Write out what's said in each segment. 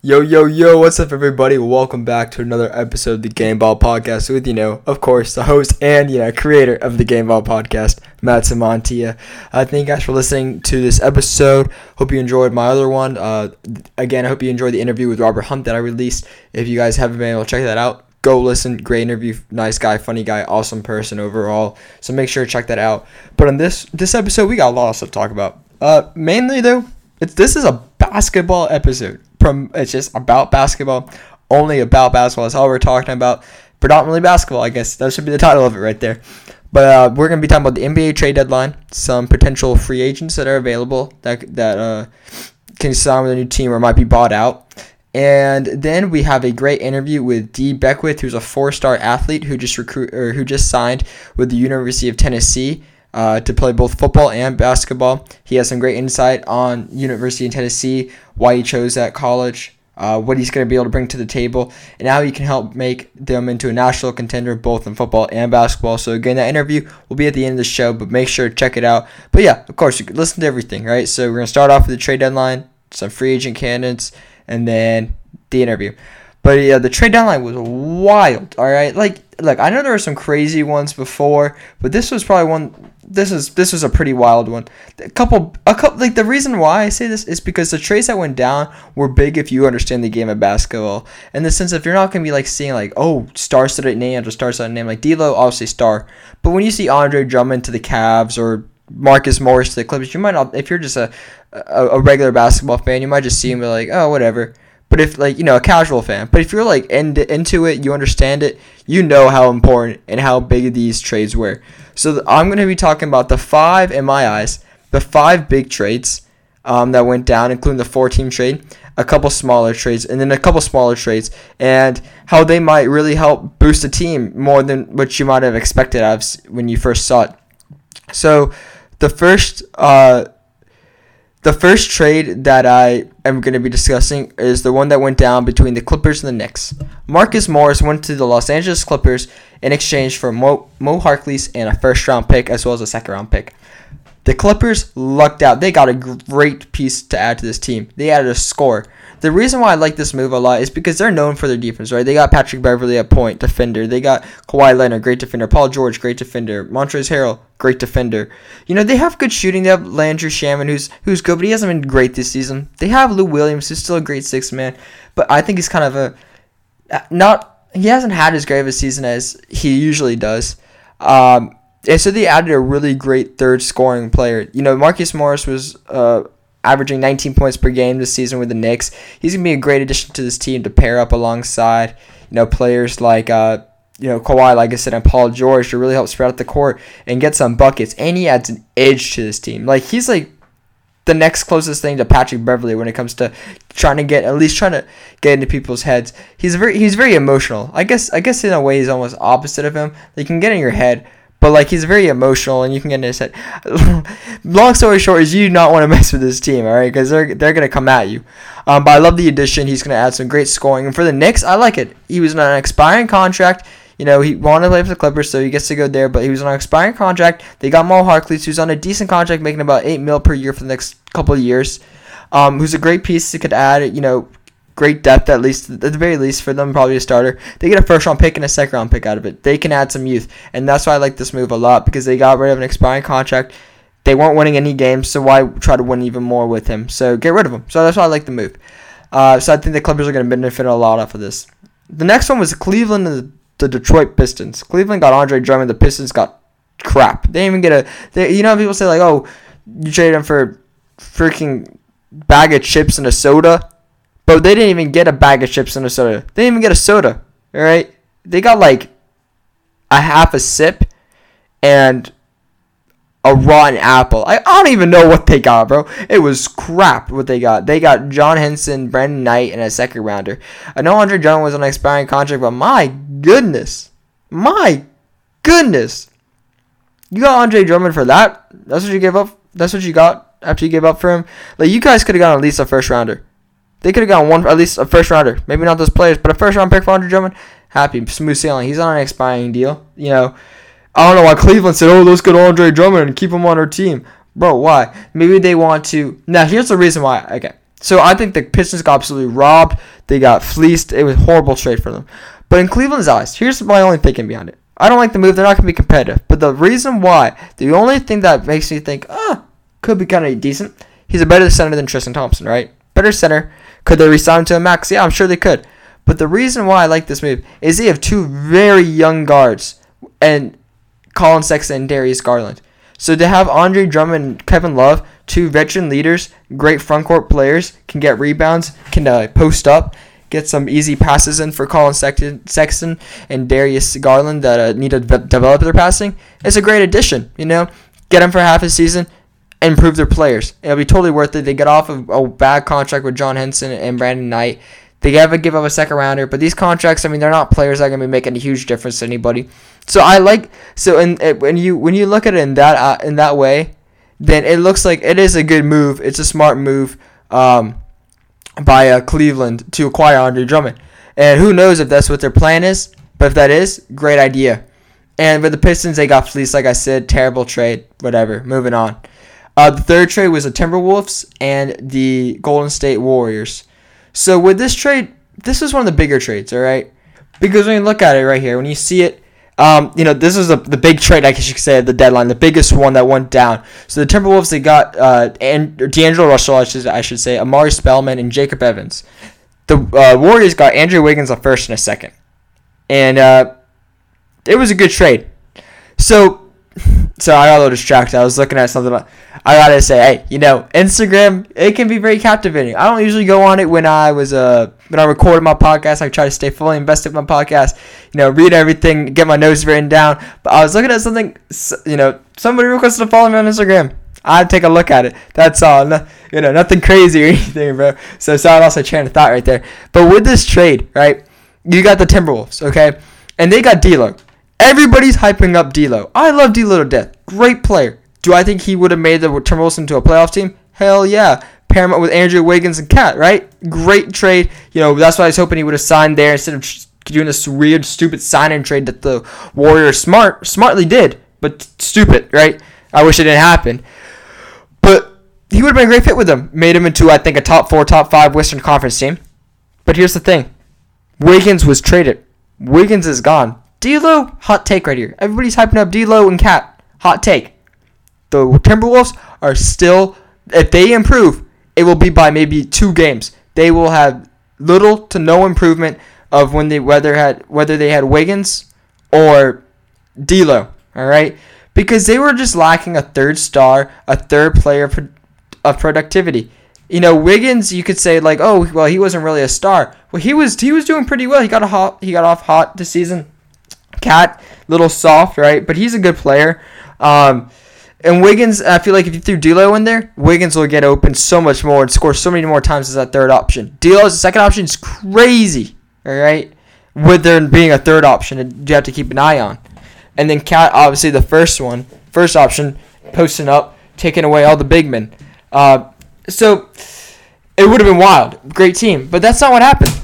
Yo, what's up, everybody? Welcome back to another episode of the Game Ball Podcast with, of course, the host and, creator of the Game Ball Podcast, Matt Samantia. Thank you guys for listening to this episode. Hope you enjoyed my other one. Again, I hope you enjoyed the interview with Robert Hunt that I released. If you guys haven't been able to check that out, go listen. Great interview. Nice guy, funny guy, awesome person overall. So make sure to check that out. But on this episode, we got a lot of stuff to talk about. Mainly, though, this is a basketball episode. It's just about basketball, only about basketball. That's all we're talking about. Predominantly basketball, I guess. That should be the title of it right there. But we're going to be talking about the NBA trade deadline, some potential free agents that are available that can sign with a new team or might be bought out. And then we have a great interview with Dee Beckwith, who's a four-star athlete who just signed with the University of Tennessee to play both football and basketball. He has some great insight on University of Tennessee, why he chose that college, what he's going to be able to bring to the table, and how he can help make them into a national contender both in football and basketball. So again, that interview will be at the end of the show, but make sure to check it out. But yeah, of course, you can listen to everything, right? So we're going to start off with the trade deadline, some free agent candidates, and then the interview. But yeah, the trade deadline was wild, all right? Like I know there were some crazy ones before, but this was probably one. This was a pretty wild one. A couple. Like, the reason why I say this is because the trades that went down were big if you understand the game of basketball. In the sense, if you're not gonna be seeing stars to the name like D'Lo, obviously star. But when you see Andre Drummond to the Cavs or Marcus Morris to the Clippers, you might not. If you're just a regular basketball fan, you might just see him and be like, oh, whatever. But if, a casual fan. But if you're, into it, you understand it, you know how important and how big these trades were. So I'm going to be talking about the five big trades that went down, including the four-team trade, a couple smaller trades, and then a couple smaller trades, and how they might really help boost a team more than what you might have expected of when you first saw it. So the first The first trade that I am going to be discussing is the one that went down between the Clippers and the Knicks. Marcus Morris went to the Los Angeles Clippers in exchange for Mo Harkless and a first-round pick as well as a second-round pick. The Clippers lucked out. They got a great piece to add to this team. They added a scorer. The reason why I like this move a lot is because they're known for their defense, right? They got Patrick Beverly at point, defender. They got Kawhi Leonard, great defender. Paul George, great defender. Montrezl Harrell, great defender. They have good shooting. They have Landry Shamet, who's good, but he hasn't been great this season. They have Lou Williams, who's still a great sixth man, but I think he's kind of he hasn't had as great of a season as he usually does. And so they added a really great third scoring player. Marcus Morris was averaging 19 points per game this season with the Knicks. He's going to be a great addition to this team to pair up alongside, players like, Kawhi, like I said, and Paul George to really help spread out the court and get some buckets. And he adds an edge to this team. He's the next closest thing to Patrick Beverly when it comes to trying to get into people's heads. He's very emotional. I guess in a way he's almost opposite of him. They can get in your head. But, he's very emotional, and you can get in his head. Long story short is you do not want to mess with this team, all right? Because they're going to come at you. But I love the addition. He's going to add some great scoring. And for the Knicks, I like it. He was on an expiring contract. He wanted to play for the Clippers, so he gets to go there. But he was on an expiring contract. They got Mo Harkless, who's on a decent contract, making about $8 million per year for the next couple of years, who's a great piece that could add, great depth at the very least for them, probably a starter. They get a first round pick and a second round pick out of it. They can add some youth, and that's why I like this move a lot, because they got rid of an expiring contract. They weren't winning any games, so why try to win even more with him? So get rid of him. So that's why I like the move. So I think the Clippers are going to benefit a lot off of this. The next one was Cleveland and the Detroit Pistons. Cleveland got Andre Drummond. The Pistons got crap. They didn't even get people say oh, you traded him for freaking bag of chips and a soda. But they didn't even get a bag of chips and a soda. They didn't even get a soda, all right? They got, a half a sip and a rotten apple. I don't even know what they got, bro. It was crap what they got. They got John Henson, Brandon Knight, and a second-rounder. I know Andre Drummond was on an expiring contract, but my goodness. You got Andre Drummond for that? That's what you gave up? That's what you got after you gave up for him? You guys could have gotten at least a first-rounder. They could have gotten one, at least a first-rounder. Maybe not those players, but a first-round pick for Andre Drummond. Happy, smooth sailing. He's on an expiring deal. I don't know why Cleveland said, oh, let's get Andre Drummond and keep him on our team. Bro, why? Maybe they want to. Now, here's the reason why. Okay, So I think the Pistons got absolutely robbed. They got fleeced. It was a horrible trade for them. But in Cleveland's eyes, here's my only thinking behind it. I don't like the move. They're not going to be competitive. But the reason why, the only thing that makes me think, could be kind of decent, he's a better center than Tristan Thompson, right? Better center. Could they re-sign him to a max? Yeah, I'm sure they could. But the reason why I like this move is they have two very young guards, and Colin Sexton and Darius Garland. So to have Andre Drummond and Kevin Love, two veteran leaders, great frontcourt players, can get rebounds, can post up, get some easy passes in for Colin Sexton and Darius Garland that need to develop their passing. It's a great addition, you know. Get them for half a season, improve their players. It'll be totally worth it. They get off of a bad contract with John Henson and Brandon Knight. They haven't give up a second rounder, but these contracts, I mean, they're not players that are going to be making a huge difference to anybody. So I like, so in, when you look at it in that way, then it looks like it is a good move. It's a smart move by Cleveland to acquire Andre Drummond. And who knows if that's what their plan is, but if that is, great idea. And for the Pistons, they got fleeced, like I said, terrible trade, whatever, moving on. The third trade was the Timberwolves and the Golden State Warriors. So with this trade, this is one of the bigger trades, all right? Because when you look at it right here, when you see it, this is the big trade, I guess you could say, at the deadline, the biggest one that went down. So the Timberwolves, they got D'Angelo Russell, I should say, Amari Spellman, and Jacob Evans. The Warriors got Andrew Wiggins a first and a second. And it was a good trade. So I got a little distracted. I was looking at something. I got to say, hey, you know, Instagram, it can be very captivating. I don't usually go on it when I recorded my podcast. I try to stay fully invested in my podcast, you know, read everything, get my notes written down. But I was looking at something, you know, somebody requested to follow me on Instagram. I'd take a look at it. That's all. No, you know, nothing crazy or anything, bro. So sorry, I lost my train of thought right there. But with this trade, right, you got the Timberwolves, okay? And they got D'Lo. Everybody's hyping up D'Lo. I love D'Lo to death. Great player. Do I think he would have made the Timberwolves into a playoff team? Hell yeah. Pair him up with Andrew Wiggins and Cat, right? Great trade. You know, that's why I was hoping he would have signed there instead of doing this weird, stupid sign-in trade that the Warriors smartly did, but stupid, right? I wish it didn't happen. But he would have been a great fit with them. Made him into, I think, a top 4, top 5 Western Conference team. But here's the thing. Wiggins was traded. Wiggins is gone. D'Lo, hot take right here. Everybody's hyping up D'Lo and Cat. Hot take. The Timberwolves are still, if they improve, it will be by maybe 2 games. They will have little to no improvement of when they whether they had Wiggins or D'Lo. All right, because they were just lacking a third star, a third player of productivity. You know, Wiggins, you could say like, oh, well, he wasn't really a star. Well, he was doing pretty well. He got off hot this season. Cat, little soft, right? But he's a good player. And Wiggins, I feel like if you threw D'Lo in there, Wiggins will get open so much more and score so many more times as that third option. D'Lo's the second option is crazy, all right? With there being a third option, you have to keep an eye on. And then Cat, obviously the first option, posting up, taking away all the big men. So it would have been wild, great team, but that's not what happened.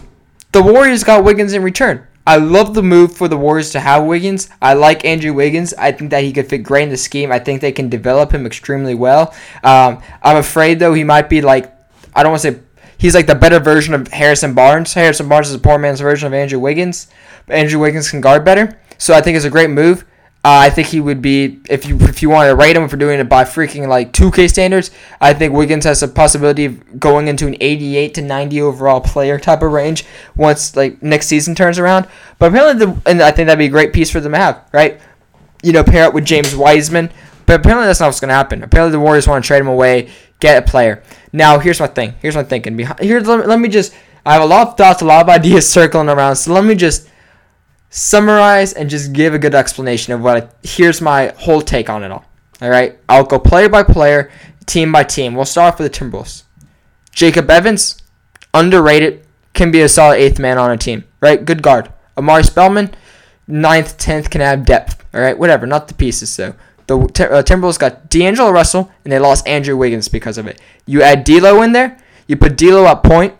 The Warriors got Wiggins in return. I love the move for the Warriors to have Wiggins. I like Andrew Wiggins. I think that he could fit great in the scheme. I think they can develop him extremely well. I'm afraid, though, he might be like, I don't want to say, he's like the better version of Harrison Barnes. Harrison Barnes is a poor man's version of Andrew Wiggins. But Andrew Wiggins can guard better. So I think it's a great move. I think he would be, if you want to rate him, if we're doing it by freaking like 2K standards, I think Wiggins has a possibility of going into an 88 to 90 overall player type of range once like next season turns around. But apparently, and I think that'd be a great piece for them to have, right? You know, pair up with James Wiseman. But apparently that's not what's going to happen. Apparently the Warriors want to trade him away, get a player. Now, here's my thing. Here's my thinking. I have a lot of thoughts, a lot of ideas circling around, so let me just summarize and just give a good explanation of here's my whole take on it all. All right, I'll go player by player, team by team. We'll start off with the Timberwolves. Jacob Evans, underrated, can be a solid 8th man on a team, right? Good guard. Amari Spellman, 9th, 10th, can have depth, all right? Whatever, not the pieces, though. The Timberwolves got D'Angelo Russell, and they lost Andrew Wiggins because of it. You add D'Lo in there, you put D'Lo at point,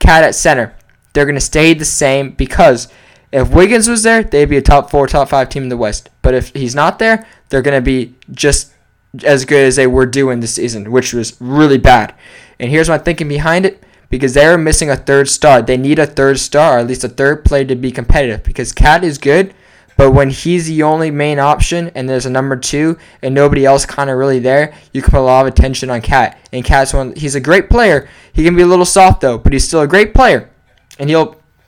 Cat at center. They're going to stay the same because if Wiggins was there, they'd be a top 4, top 5 team in the West. But if he's not there, they're going to be just as good as they were doing this season, which was really bad. And here's my thinking behind it. Because they're missing a third star. They need a third star, or at least a third player to be competitive. Because Cat is good, but when he's the only main option and there's a number two and nobody else kind of really there, you can put a lot of attention on Cat. And Cat's one, he's a great player. He can be a little soft though, but he's still a great player. And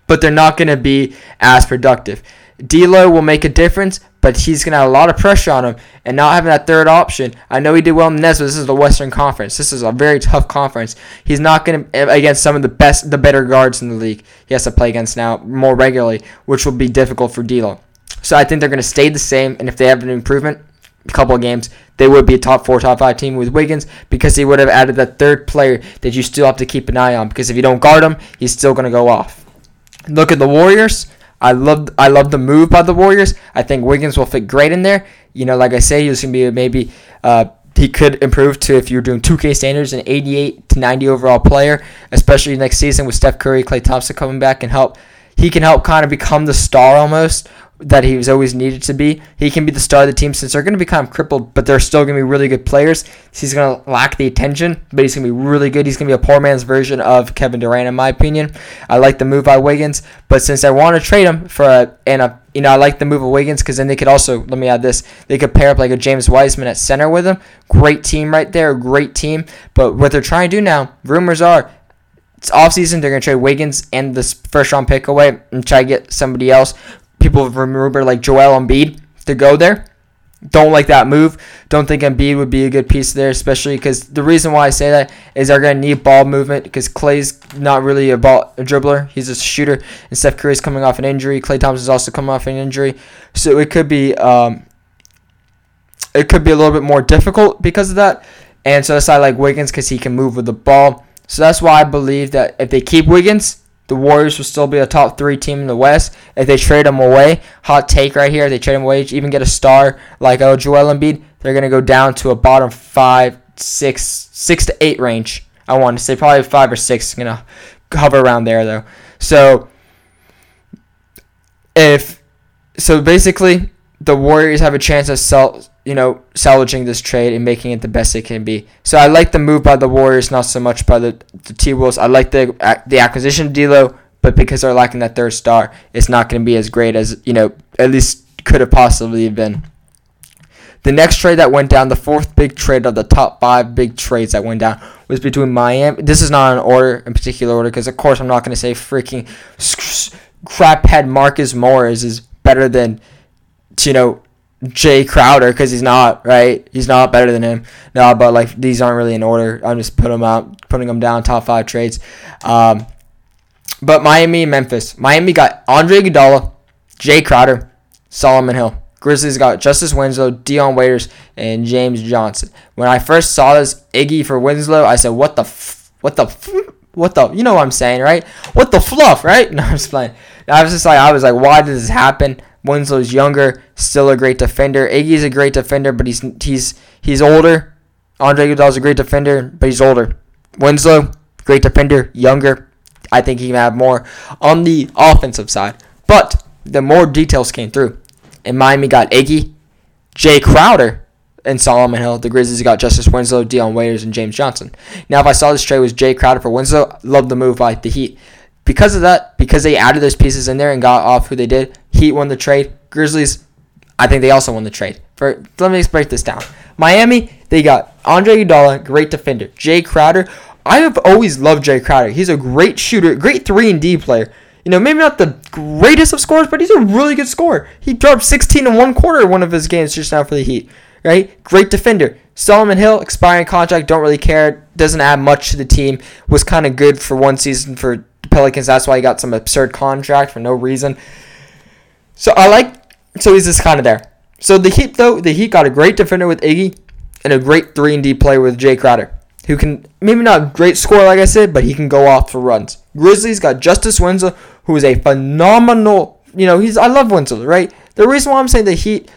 but they're not going to be as productive. D'Lo will make a difference, but he's going to have a lot of pressure on him. And not having that third option, I know he did well in the Nets, but this is the Western Conference. This is a very tough conference. He's not going to against some of the better guards in the league. He has to play against now more regularly, which will be difficult for D'Lo. So I think they're going to stay the same, and if they have an improvement, a couple of games, they would be a top 4, top 5 team with Wiggins, because he would have added that third player that you still have to keep an eye on, because if you don't guard him, he's still going to go off. Look at the Warriors. I love the move by the Warriors. I think Wiggins will fit great in there. You know, like I say, he's going to be he could improve to, if you're doing 2K standards, an 88 to 90 overall player, especially next season with Steph Curry, Klay Thompson coming back and help. He can help kind of become the star almost that he was always needed to be. He can be the star of the team since they're going to be kind of crippled, but they're still going to be really good players. He's going to lack the attention, but he's going to be really good. He's going to be a poor man's version of Kevin Durant, in my opinion. I like the move by Wiggins, but since I want to trade him I like the move of Wiggins, because then they could also, let me add this, they could pair up like a James Wiseman at center with him. Great team right there, great team. But what they're trying to do now, rumors are, it's offseason, they're going to trade Wiggins and this first-round pick away and try to get somebody else. People remember like Joel Embiid to go there. Don't like that move. Don't think Embiid would be a good piece there, especially because the reason why I say that is they're going to need ball movement, because Klay's not really a dribbler. He's a shooter, and Steph Curry's coming off an injury. Klay Thompson's also coming off an injury. So it could be a little bit more difficult because of that. And so that's why I like Wiggins, because he can move with the ball. So that's why I believe that if they keep Wiggins, the Warriors will still be a top 3 team in the West. If they trade him away, hot take right here, if they trade him away, even get a star like Joel Embiid, they're going to go down to a bottom 6 to 8 range. I want to say probably 5 or 6, going to hover around there though. So basically the Warriors have a chance of salvaging this trade and making it the best it can be. So I like the move by the Warriors, not so much by the T-Wolves. I like the acquisition of D'Lo, but because they're lacking that third star, it's not going to be as great as, at least could have possibly been. The next trade that went down, the fourth big trade of the top 5 big trades that went down, was between Miami. This is not in particular order, because of course I'm not going to say freaking craphead Marcus Morris is better than, Jay Crowder, because he's not, right? He's not better than him. No, but like these aren't really in order. I'm just putting them down, top 5 trades. But Miami and Memphis. Miami got Andre Iguodala, Jay Crowder, Solomon Hill. Grizzlies got Justice Winslow, Dion Waiters, and James Johnson. When I first saw this Iggy for Winslow, I said, what the, you know what I'm saying, right? What the fluff, right? No, I'm just playing. I was like, why did this happen? Winslow's younger, still a great defender. Iggy's a great defender, but he's older. Andre Iguodala's a great defender, but he's older. Winslow, great defender, younger. I think he can have more on the offensive side. But the more details came through. And Miami got Iggy, Jay Crowder, and Solomon Hill. The Grizzlies got Justice Winslow, Dion Waiters, and James Johnson. Now, if I saw this trade was Jay Crowder for Winslow, love the move by the Heat. Because of that, because they added those pieces in there and got off who they did, Heat won the trade. Grizzlies, I think they also won the trade. Let me break this down. Miami, they got Andre Iguodala, great defender. Jay Crowder, I have always loved Jay Crowder. He's a great shooter, great 3-and-D player. Maybe not the greatest of scorers, but he's a really good scorer. He dropped 16 in one quarter in one of his games just now for the Heat, right? Great defender. Solomon Hill, expiring contract, don't really care. Doesn't add much to the team. Was kind of good for one season for Pelicans, that's why he got some absurd contract for no reason. So he's just kind of there. So the Heat got a great defender with Iggy and a great 3-and-D player with Jay Crowder, who can, maybe not a great scorer like I said, but he can go off for runs. Grizzlies got Justice Winslow, who is a phenomenal, I love Winslow, right? The reason why I'm saying the Heat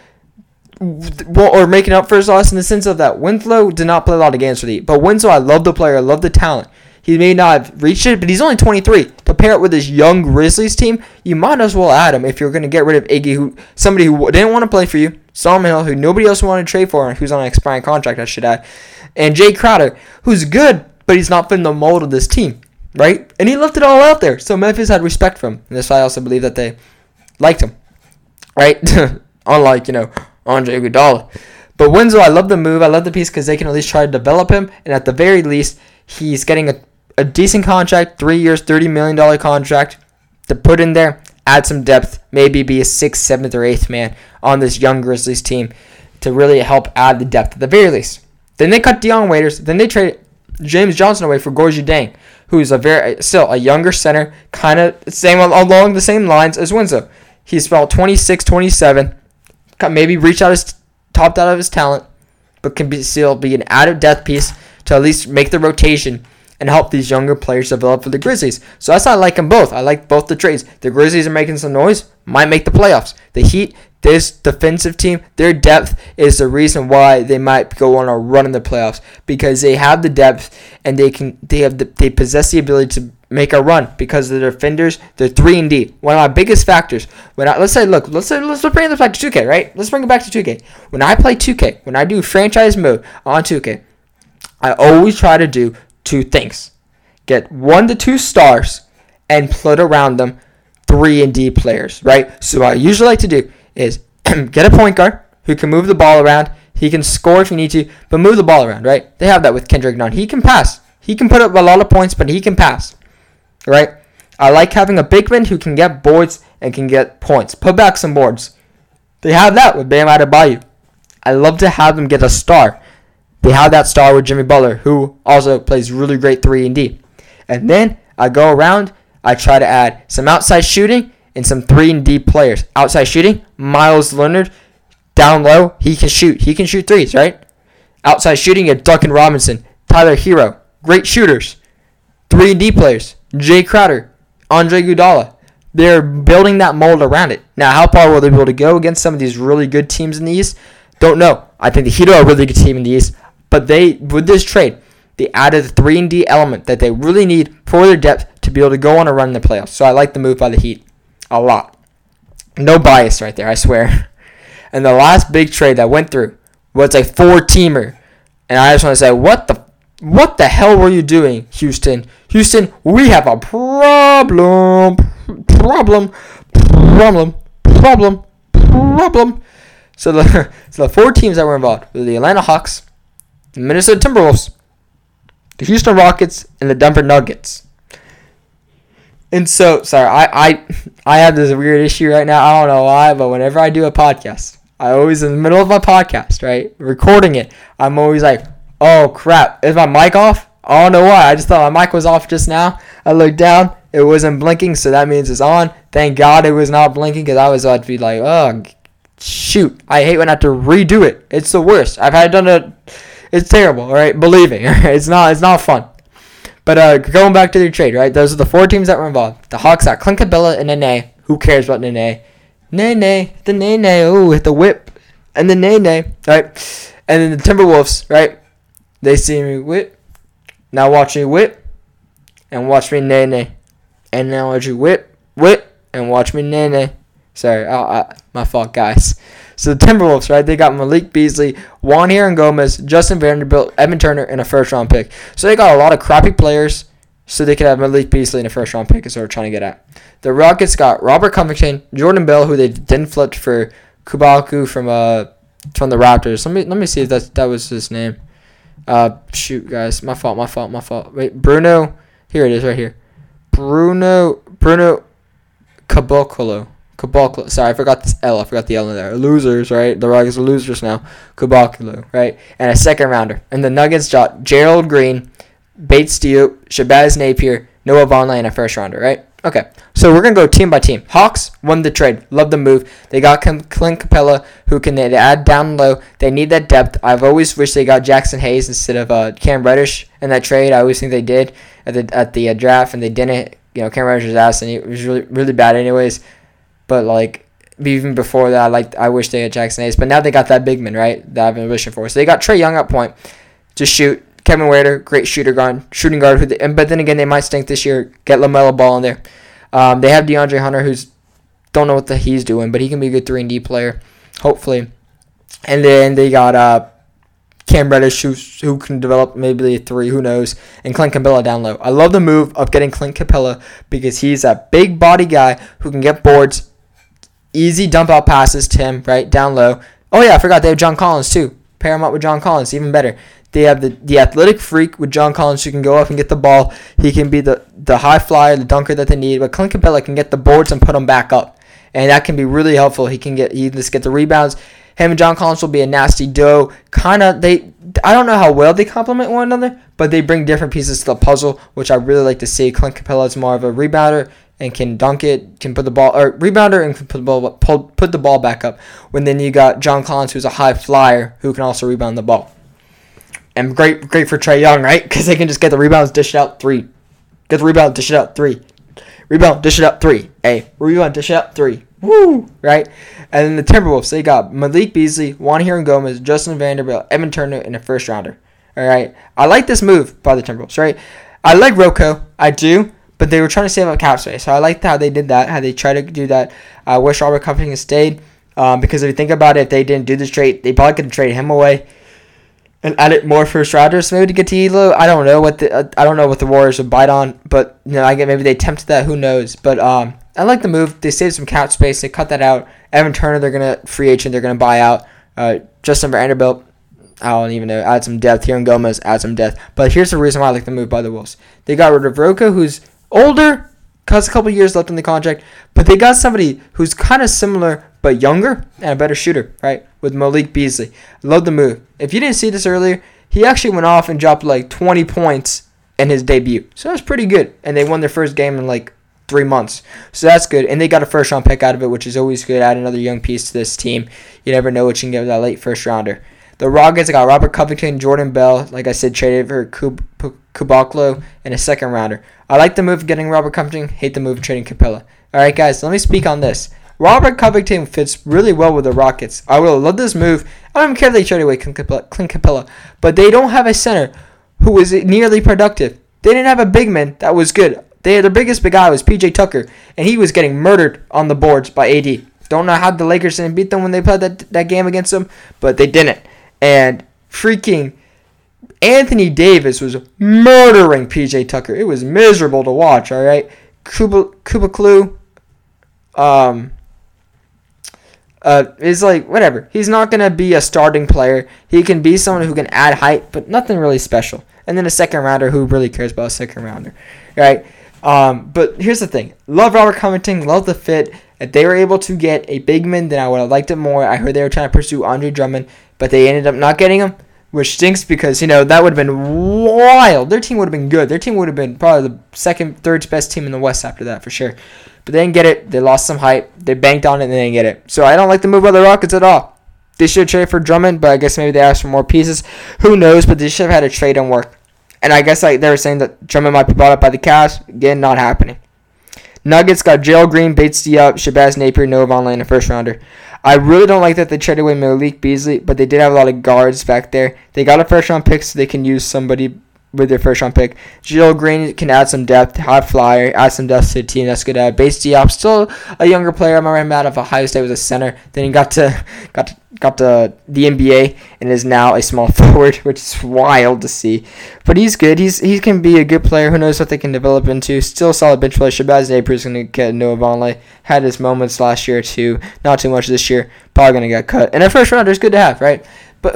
are making up for his loss in the sense of that Winslow did not play a lot of games for the Heat, but Winslow, I love the player, I love the talent. He may not have reached it, but he's only 23. To pair it with this young Grizzlies team, you might as well add him if you're going to get rid of Iggy, somebody who didn't want to play for you, Solomon Hill, who nobody else wanted to trade for, and who's on an expiring contract, I should add, and Jay Crowder, who's good, but he's not fitting the mold of this team, right? And he left it all out there, so Memphis had respect for him. And that's why I also believe that they liked him, right? Unlike, Andre Iguodala. But Winslow, I love the move. I love the piece because they can at least try to develop him. And at the very least, he's getting a decent contract, 3 years, $30 million contract to put in there, add some depth, maybe be a 6th, 7th, or 8th man on this young Grizzlies team to really help add the depth at the very least. Then they cut Dion Waiters. Then they trade James Johnson away for Gorgui Dieng, who's still a younger center, kind of same along the same lines as Winslow. He's about 26, 27, maybe topped out of his talent, but can still be an added depth piece to at least make the rotation and help these younger players develop for the Grizzlies. So that's why I like them both. I like both the trades. The Grizzlies are making some noise, might make the playoffs. The Heat, this defensive team, their depth is the reason why they might go on a run in the playoffs, because they have the depth and they possess the ability to make a run because of their defenders. They're 3-and-D. One of my biggest factors when let's bring this back to 2K, right? Let's bring it back to 2K. When I play 2K, when I do franchise mode on 2K, I always try to do two things: get 1 to 2 stars and put around them 3-and-D players, right? So what I usually like to do is get a point guard who can move the ball around. He can score if you need to, but move the ball around, right? They have that with Kendrick Nunn. He can pass. He can put up a lot of points, but he can pass, right? I like having a big man who can get boards and can get points. Put back some boards. They have that with Bam Adebayo. I love to have them get a star. They have that star with Jimmy Butler, who also plays really great 3-and-D. And then I go around. I try to add some outside shooting and some 3-and-D players. Outside shooting, Myles Leonard, down low, he can shoot. He can shoot threes, right? Outside shooting, you have Duncan Robinson, Tyler Hero, great shooters. 3-and-D players, Jay Crowder, Andre Iguodala. They're building that mold around it. Now, how far will they be able to go against some of these really good teams in the East? Don't know. I think the Heat are a really good team in the East, but with this trade, they added the 3-and-D element that they really need for their depth to be able to go on a run in the playoffs. So I like the move by the Heat a lot. No bias right there, I swear. And the last big trade that went through was a 4-teamer. And I just want to say, what the hell were you doing, Houston? Houston, we have a problem. So the four teams that were involved were the Atlanta Hawks, the Minnesota Timberwolves, the Houston Rockets, and the Denver Nuggets. And so, sorry, I have this weird issue right now. I don't know why, but whenever I do a podcast, I always, in the middle of my podcast, right, recording it, I'm always like, oh, crap, is my mic off? I don't know why. I just thought my mic was off just now. I looked down. It wasn't blinking, so that means it's on. Thank God it was not blinking, because I was about to be like, oh, shoot. I hate when I have to redo it. It's the worst. It's terrible, all right? Believe me, it's not fun. But going back to the trade, right? Those are the four teams that were involved. The Hawks got Clint Capela and Nene. Who cares about Nene? Nene, hit the whip. And the Nene, right? And then the Timberwolves, right? They see me whip. Now watch me whip. And watch me Nene. And now watch you whip. And watch me Nene. Sorry, my fault, guys. So the Timberwolves, right? They got Malik Beasley, Juan Hernangomez, Justin Vanderbilt, Evan Turner, and a first-round pick. So they got a lot of crappy players, so they could have Malik Beasley and a first-round pick is what we're trying to get at. The Rockets got Robert Covington, Jordan Bell, who they then flipped for Caboclo from the Raptors. Let me see if that was his name. Shoot, guys, my fault. Wait, Bruno. Here it is, right here. Bruno Caboclo. Sorry, I forgot the L in there. Losers, right? The Rockets are losers now. Caboclo, right? And a second rounder. And the Nuggets got Gerald Green, Bates Diop, Shabazz Napier, Noah Vonleh, and a first rounder, right? Okay, so we're going to go team by team. Hawks won the trade. Love the move. They got Clint Capela, who can add down low. They need that depth. I've always wished they got Jackson Hayes instead of Cam Reddish in that trade. I always think they did at the draft, and they didn't. Cam Reddish was ass, and it was really, really bad anyways. But, even before that, I wish they had Jackson Hayes. But now they got that big man, right, that I've been wishing for. So they got Trae Young up point to shoot. Kevin Werter, great shooting guard. But then again, they might stink this year. Get LaMelo Ball in there. They have DeAndre Hunter, who's don't know what he's doing, but he can be a good 3-and-D player, hopefully. And then they got Cam Reddish, who can develop maybe a three, who knows, and Clint Capela down low. I love the move of getting Clint Capela because he's a big body guy who can get boards, easy dump out passes to him, right, down low. Oh, yeah, I forgot they have John Collins, too. Pair him up with John Collins, even better. They have the athletic freak with John Collins who can go up and get the ball. He can be the high flyer, the dunker that they need, but Clint Capela can get the boards and put them back up, and that can be really helpful. He can just get the rebounds. Him and John Collins will be a nasty duo. I don't know how well they complement one another, but they bring different pieces to the puzzle, which I really like to see. Clint Capela is more of a rebounder and can dunk it, can put the ball, or rebounder and can put the ball back up. When then you got John Collins, who's a high flyer, who can also rebound the ball. And great for Trae Young, right? Because they can just get the rebounds, dish it out, three. Get the rebound, dish it out, three. Rebound, dish it out, three. Hey, rebound, dish it out, three. Woo! Right? And then the Timberwolves, they got Malik Beasley, Juan Hernangomez, Justin Vanderbilt, Evan Turner in a first rounder. All right? I like this move by the Timberwolves, right? I like Rocco. I do. But they were trying to save up cap space. So I liked how they did that, how they tried to do that. I wish Robert Covington stayed. Because if you think about it, if they didn't do this trade, they probably could have traded him away and added more first rounders maybe to get to Elo. I don't know what the Warriors would bite on, but you know, I get maybe they tempted that. Who knows? But I like the move. They saved some cap space. They cut that out. Evan Turner, they're gonna free agent. They're gonna buy out. Justin Vanderbilt, I don't even know. Add some depth. Hernangomez, add some depth. But here's the reason why I like the move by the Wolves. They got rid of Rocco, who's older, has a couple years left on the contract, but they got somebody who's kind of similar but younger and a better shooter, right? With Malik Beasley. Love the move. If you didn't see this earlier, he actually went off and dropped like 20 points in his debut. So that's pretty good. And they won their first game in like 3 months. So that's good. And they got a first round pick out of it, which is always good. Add another young piece to this team. You never know what you can get with that late first rounder. The Rockets got Robert Covington, Jordan Bell, like I said, traded for Caboclo and a second rounder. I like the move of getting Robert Covington, hate the move of trading Capela. Alright guys, let me speak on this. Robert Covington fits really well with the Rockets. I will love this move. I don't even care if they trade away Clint Capela, but they don't have a center who was nearly productive. They didn't have a big man that was good. Their biggest big guy was PJ Tucker, and he was getting murdered on the boards by AD. Don't know how the Lakers didn't beat them when they played that game against them, but they didn't. And freaking Anthony Davis was murdering PJ Tucker. It was miserable to watch, all right? Caboclo, is like, whatever. He's not going to be a starting player. He can be someone who can add height, but nothing really special. And then a second rounder, who really cares about a second rounder, right? But here's the thing. Love Robert Covington. Love the fit. If they were able to get a big man, then I would have liked it more. I heard they were trying to pursue Andre Drummond, but they ended up not getting him, which stinks because, you know, that would have been wild. Their team would have been good. Their team would have been probably the second, third best team in the West after that for sure. But they didn't get it. They lost some hype. They banked on it, and they didn't get it. So I don't like the move by the Rockets at all. They should have traded for Drummond, but I guess maybe they asked for more pieces. Who knows, but they should have had a trade and work. And I guess like they were saying that Drummond might be bought up by the Cavs. Again, not happening. Nuggets got Gerald Green, Bates Diop, Shabazz Napier, Noah Vonleh in a first rounder. I really don't like that they traded away Malik Beasley, but they did have a lot of guards back there. They got a first round pick, so they can use somebody with their first round pick. Gerald Green can add some depth, high flyer, add some depth to the team. That's good. Bates Diop, still a younger player. I remember him out of Ohio State was a center. Then he got to the NBA and is now a small forward, which is wild to see. But he's good. He can be a good player. Who knows what they can develop into. Still solid bench player. Shabazz Napier is going to get Noah Vonleh. Had his moments last year too. Not too much this year. Probably going to get cut. And a first rounder is good to have, right? But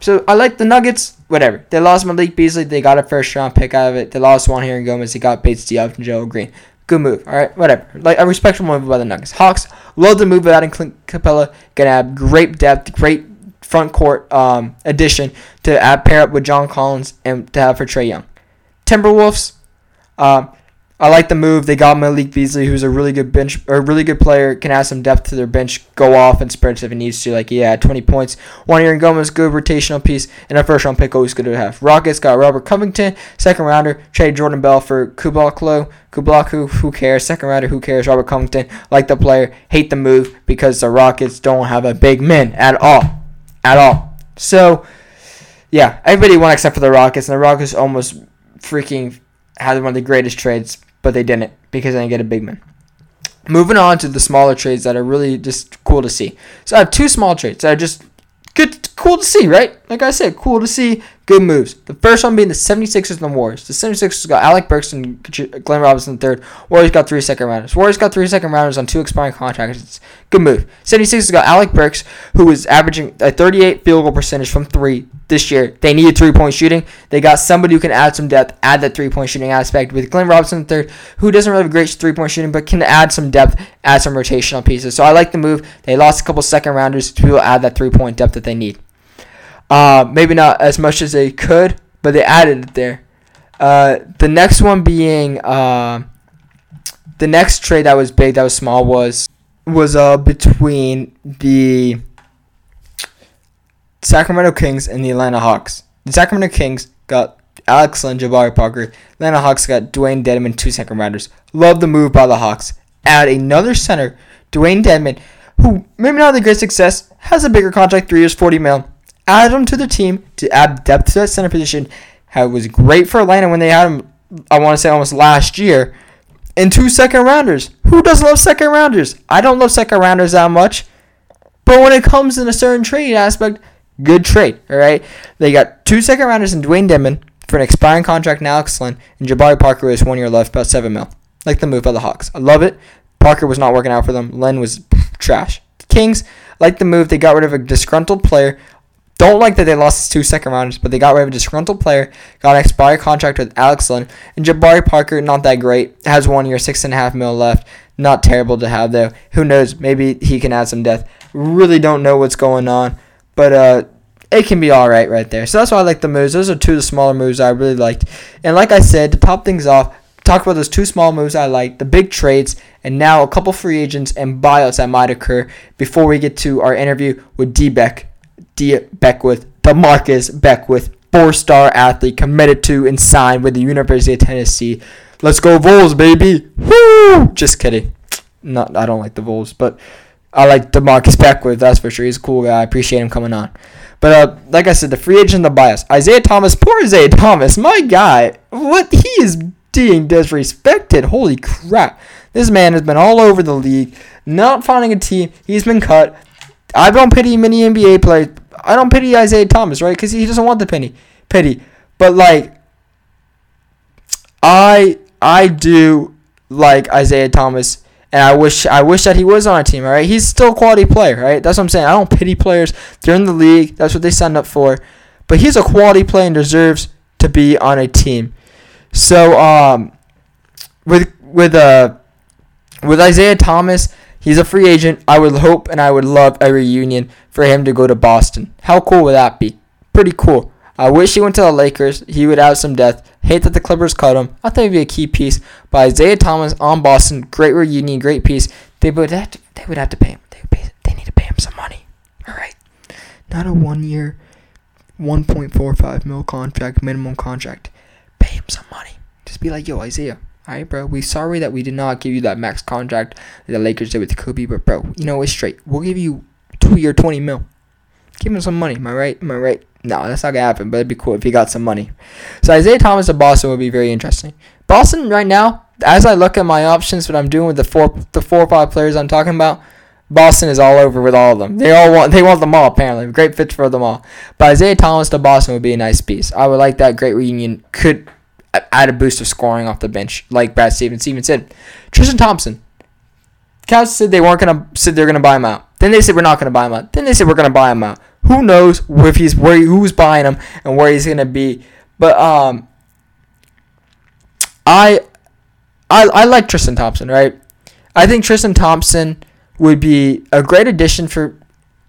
so I like the Nuggets, whatever. They lost Malik Beasley. They got a first-round pick out of it. They lost Juan Hernangomez. They got Bates Diop and Gerald Green. Good move, all right, whatever. Like, a respectable move by the Nuggets. Hawks, love the move of adding Clint Capela. Going to have great depth, great front court addition to pair up with John Collins and to have for Trae Young. Timberwolves, I like the move. They got Malik Beasley, who's a really good bench or really good player, can add some depth to their bench, go off and spread if it needs to. Like, yeah, 20 points. Juan Hernangomez, good rotational piece, and a first round pick always good to have. Rockets got Robert Covington, second rounder, trade Jordan Bell for Caboclo, who cares? Second rounder, who cares? Robert Covington, like the player, hate the move because the Rockets don't have a big man at all. At all. So, yeah, everybody won except for the Rockets, and the Rockets almost freaking had one of the greatest trades. But they didn't because they didn't get a big man. Moving on to the smaller trades that are really just cool to see. So I have two small trades that are just good, cool to see, right? Like I said, cool to see. Good moves. The first one being the 76ers and the Warriors. The 76ers got Alec Burkston, Glenn Robinson III. Warriors got 3 second-rounders. Warriors got 3 second-rounders on 2 expiring contracts. It's a good move. 76ers got Alec Burks, who was averaging a 38 field goal percentage from 3 this year. They needed 3-point shooting. They got somebody who can add some depth, add that 3-point shooting aspect with Glenn Robinson III, who doesn't really have great 3-point shooting, but can add some depth, add some rotational pieces. So I like the move. They lost a couple second-rounders to be able to add that 3-point depth that they need. Maybe not as much as they could, but they added it there. The next one being the next trade that was big, that was small, was between the Sacramento Kings and the Atlanta Hawks. The Sacramento Kings got Alex Len, Jabari Parker. Atlanta Hawks got Dwayne Dedman, 2 second-rounders. Love the move by the Hawks. Add another center, Dwayne Dedman, who maybe not the great success, has a bigger contract, 3 years, $40 million. Add him to the team to add depth to that center position. It was great for Atlanta when they had him, I want to say almost last year. And 2 second-rounders. Who doesn't love second-rounders? I don't love second-rounders that much. But when it comes in a certain trade aspect, good trade, all right? They got 2 second-rounders and Dwayne Dedman for an expiring contract in Alex Len. And Jabari Parker has 1 year left, about $7 million. Like the move by the Hawks. I love it. Parker was not working out for them. Len was trash. The Kings, like the move. They got rid of a disgruntled player. Don't like that they lost his 2 second-rounders, but they got rid of a disgruntled player, got an expired contract with Alex Len, and Jabari Parker, not that great, has 1 year, $6.5 million left. Not terrible to have, though. Who knows? Maybe he can add some depth. Really don't know what's going on, but it can be all right there. So that's why I like the moves. Those are two of the smaller moves I really liked. And like I said, to top things off, talk about those two small moves I like, the big trades, and now a couple free agents and buyouts that might occur before we get to our interview with Dee Beckwith, 4-star athlete committed to and signed with the University of Tennessee. Let's go Vols, baby! Woo! Just kidding. I don't like the Vols, but I like DeMarcus Beckwith, that's for sure. He's a cool guy. I appreciate him coming on. But like I said, the free agent and the bias. Isaiah Thomas, poor Isaiah Thomas, my guy. What? He is being disrespected. Holy crap. This man has been all over the league, not finding a team. He's been cut. I don't pity many NBA players. I don't pity Isaiah Thomas, right? Because he doesn't want the pity. But, like, I do like Isaiah Thomas, and I wish that he was on a team, all right? He's still a quality player, right? That's what I'm saying. I don't pity players. They're in the league. That's what they signed up for. But he's a quality player and deserves to be on a team. So, with Isaiah Thomas, he's a free agent. I would hope and I would love a reunion for him to go to Boston. How cool would that be? Pretty cool. I wish he went to the Lakers. He would have some depth. Hate that the Clippers cut him. I thought he'd be a key piece. But Isaiah Thomas on Boston, great reunion, great piece. They would have to pay him. They need to pay him some money. All right. Not a 1 year, $1.45 million contract, minimum contract. Pay him some money. Just be like, yo, Isaiah. Alright, bro, we sorry that we did not give you that max contract that the Lakers did with Kobe, but, bro, you know, it's straight. We'll give you 2 year, $20 million. Give him some money, am I right? No, that's not going to happen, but it'd be cool if he got some money. So Isaiah Thomas to Boston would be very interesting. Boston right now, as I look at my options, what I'm doing with the four or five players I'm talking about, Boston is all over with all of them. They want them all, apparently. Great fit for them all. But Isaiah Thomas to Boston would be a nice piece. I would like that. Great reunion. Could add a boost of scoring off the bench, like Brad Stevens even said. Tristan Thompson. Cavs said they weren't gonna said they're gonna buy him out. Then they said we're not gonna buy him out. Then they said we're gonna buy him out. Who knows if he's who's buying him and where he's gonna be? But I like Tristan Thompson, right? I think Tristan Thompson would be a great addition for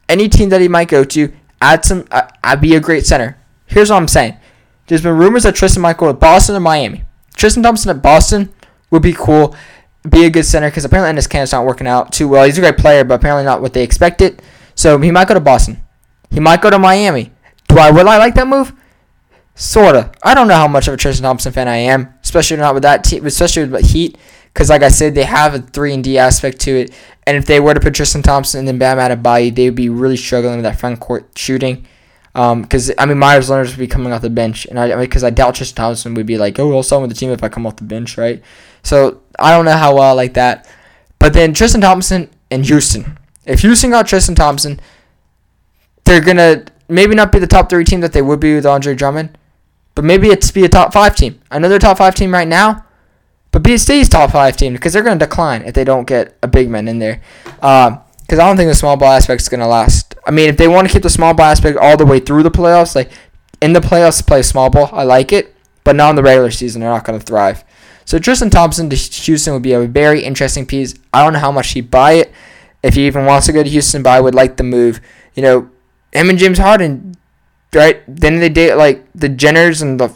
any team that he might go to. I'd be a great center. Here's what I'm saying. There's been rumors that Tristan might go to Boston or Miami. Tristan Thompson at Boston would be cool, be a good center, because apparently Enes Kanter's not working out too well. He's a great player, but apparently not what they expected. So he might go to Boston. He might go to Miami. Will I like that move? Sorta. I don't know how much of a Tristan Thompson fan I am, especially not with that team, especially with Heat, because like I said, they have a 3-and-D aspect to it. And if they were to put Tristan Thompson and then Bam Adebayo, they would be really struggling with that front court shooting. Because, I mean, Myers Leonard would be coming off the bench. Because I doubt Tristan Thompson would be like, oh, I'll sign with the team if I come off the bench, right? So, I don't know how well I like that. But then Tristan Thompson and Houston. If Houston got Tristan Thompson, they're going to maybe not be the top three team that they would be with Andre Drummond, but maybe it's be a top five team. I know they're a top five team right now, but be a State's top five team because they're going to decline if they don't get a big man in there. Because I don't think the small ball aspect is going to last. I mean, if they want to keep the small ball aspect all the way through the playoffs, like in the playoffs, play small ball, I like it. But not in the regular season, they're not going to thrive. So Tristan Thompson to Houston would be a very interesting piece. I don't know how much he'd buy it. If he even wants to go to Houston, but I would like the move. You know, him and James Harden, right? Then they date like the Jenners and the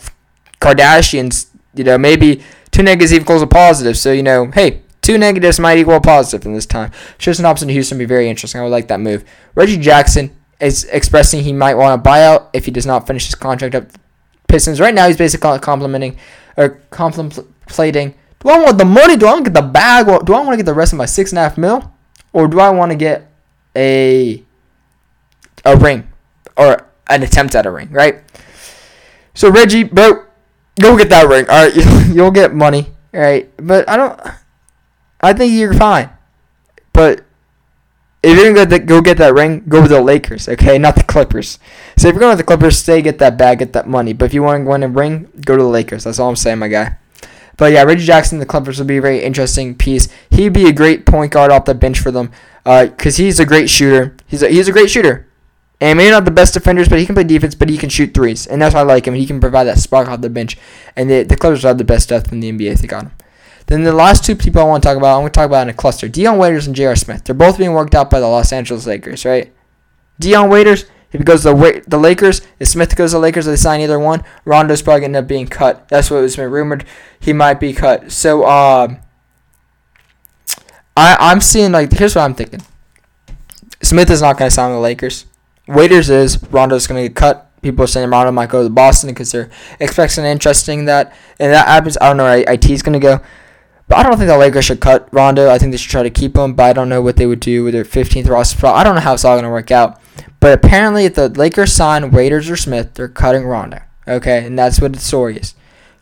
Kardashians. You know, maybe two negatives equals a positive. So, you know, hey, two negatives might equal a positive in this time. Tristan Thompson to Houston would be very interesting. I would like that move. Reggie Jackson is expressing he might want a buyout if he does not finish his contract up. Pistons. Right now, he's basically contemplating, do I want the money? Do I want to get the bag? Or do I want to get the rest of my $6.5 million? Or do I want to get a ring or an attempt at a ring, right? So, Reggie, bro, go get that ring. All right, you'll get money, all right? But I think you're fine. But if you're going to go get that ring, go with the Lakers, okay? Not the Clippers. So, if you're going with the Clippers, stay, get that bag, get that money. But if you want to win a ring, go to the Lakers. That's all I'm saying, my guy. But yeah, Reggie Jackson, the Clippers would be a very interesting piece. He'd be a great point guard off the bench for them, because he's a great shooter. He's a great shooter, and maybe not the best defenders, but he can play defense. But he can shoot threes, and that's why I like him. He can provide that spark off the bench, and the Clippers have the best depth in the NBA if they got him. Then the last two people I want to talk about, I'm going to talk about in a cluster: Dion Waiters and J.R. Smith. They're both being worked out by the Los Angeles Lakers, right? Dion Waiters, if he goes to the Lakers, if Smith goes to the Lakers, they sign either one, Rondo's probably going to end up being cut. That's what was been rumored. He might be cut. So, I'm seeing, like, here's what I'm thinking. Smith is not going to sign with the Lakers. Waiters is. Rondo's going to get cut. People are saying Rondo might go to Boston because they're expecting an interest in that. And that happens. I don't know where IT's going to go. But I don't think the Lakers should cut Rondo. I think they should try to keep him. But I don't know what they would do with their 15th roster spot. I don't know how it's all going to work out. But apparently, if the Lakers sign Waiters or Smith, they're cutting Rondo. Okay, and that's what the story is.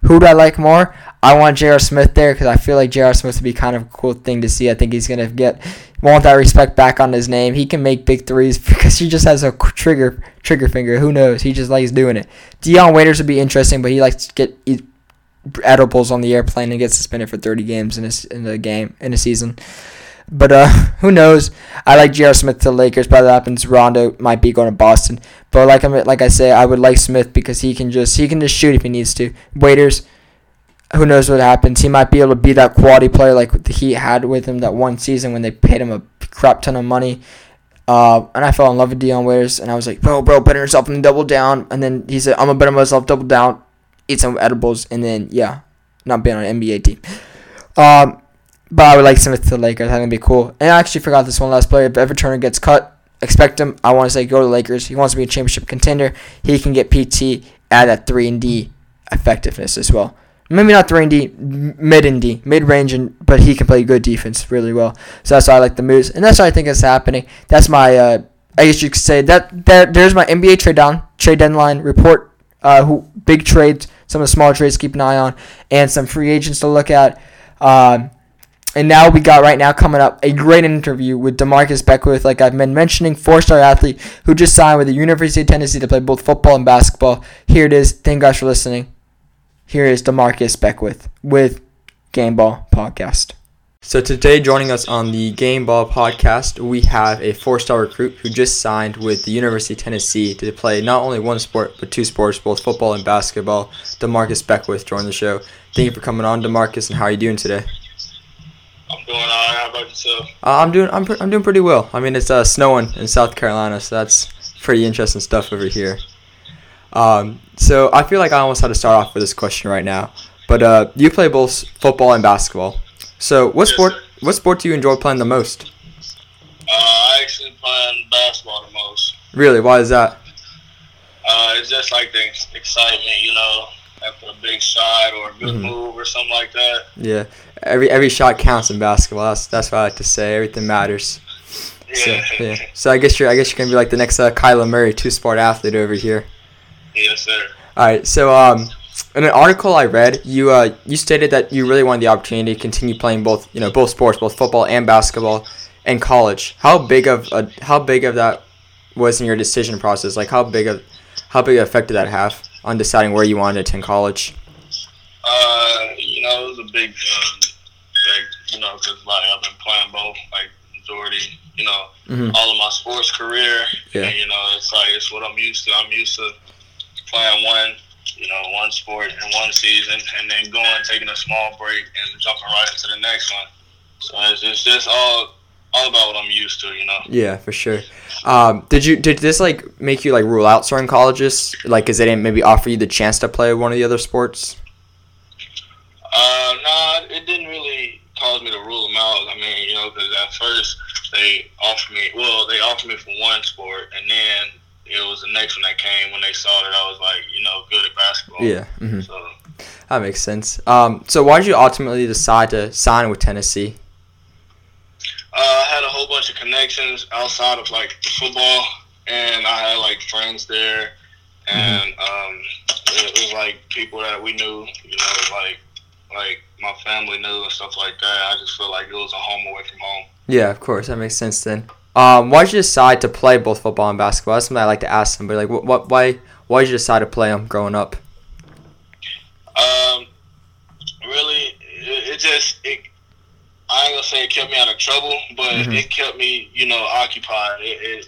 Who do I like more? I want J.R. Smith there because I feel like J.R. Smith would be kind of a cool thing to see. I think he's going to want that respect back on his name. He can make big threes because he just has a trigger finger. Who knows? He just likes doing it. Dion Waiters would be interesting, but he likes to eat edibles on the airplane and get suspended for 30 games in a season. But who knows? I like J.R. Smith to the Lakers, but that happens. Rondo might be going to Boston. But like I say, I would like Smith because he can just shoot if he needs to. Waiters, who knows what happens? He might be able to be that quality player like the Heat had with him that one season when they paid him a crap ton of money. And I fell in love with Dion Waiters, and I was like, bro, better yourself and double down. And then he said, I'm gonna better myself, double down, eat some edibles, and then yeah, not being on an NBA team. But I would like Smith to the Lakers. I think it'd be cool. And I actually forgot this one last player. If Evan Turner gets cut, expect him. I want to say go to the Lakers. He wants to be a championship contender. He can get PT at that 3-and-D effectiveness as well. Maybe not 3-and-D, mid-and-D, mid-range, but he can play good defense really well. So that's why I like the moves. And that's why I think it's happening. That's my, I guess you could say, that there's my NBA trade deadline report. Big trades, some of the smaller trades to keep an eye on, and some free agents to look at. And now we got right now coming up a great interview with DeMarcus Beckwith, like I've been mentioning, 4-star athlete who just signed with the University of Tennessee to play both football and basketball. Here it is. Thank you guys for listening. Here is DeMarcus Beckwith with Game Ball Podcast. So today joining us on the Game Ball Podcast, we have a 4-star recruit who just signed with the University of Tennessee to play not only one sport but two sports, both football and basketball. DeMarcus Beckwith joined the show. Thank you for coming on, DeMarcus, and how are you doing today? I'm doing all right. How about yourself? I'm doing pretty well. I mean, it's snowing in South Carolina, so that's pretty interesting stuff over here. So I feel like I almost had to start off with this question right now. But you play both football and basketball. So what sport do you enjoy playing the most? I actually play basketball the most. Really? Why is that? It's just like the excitement, you know. After a big shot or a good move or something like that. Yeah, every shot counts in basketball. That's what I like to say. Everything matters. Yeah. So I guess you're gonna be like the next Kyler Murray, two-sport athlete over here. Yes, sir. All right. So in an article I read, you stated that you really wanted the opportunity to continue playing both sports, both football and basketball, in college. How big of that was in your decision process? Like, how big an effect did that have on deciding where you wanted to attend college? It was a big effect, because I've been playing both, majority, all of my sports career. Yeah. And, it's what I'm used to. I'm used to playing one sport in one season and then taking a small break and jumping right into the next one. So it's just all about what I'm used to, Yeah, for sure. Did this make you rule out certain colleges, because they didn't maybe offer you the chance to play one of the other sports? No, it didn't really cause me to rule them out. Because at first they offered me for one sport, and then it was the next one that came when they saw that I was good at basketball. Yeah. Mm-hmm. So that makes sense. So why did you ultimately decide to sign with Tennessee? I had a whole bunch of connections outside of football, and I had friends there, and mm-hmm. It was people that we knew, my family knew and stuff like that. I just feel it was a home away from home. Yeah, of course, that makes sense then. Why did you decide to play both football and basketball? That's something I like to ask somebody. Why did you decide to play them growing up? Really, I ain't gonna say it kept me out of trouble, but mm-hmm. it kept me, occupied. It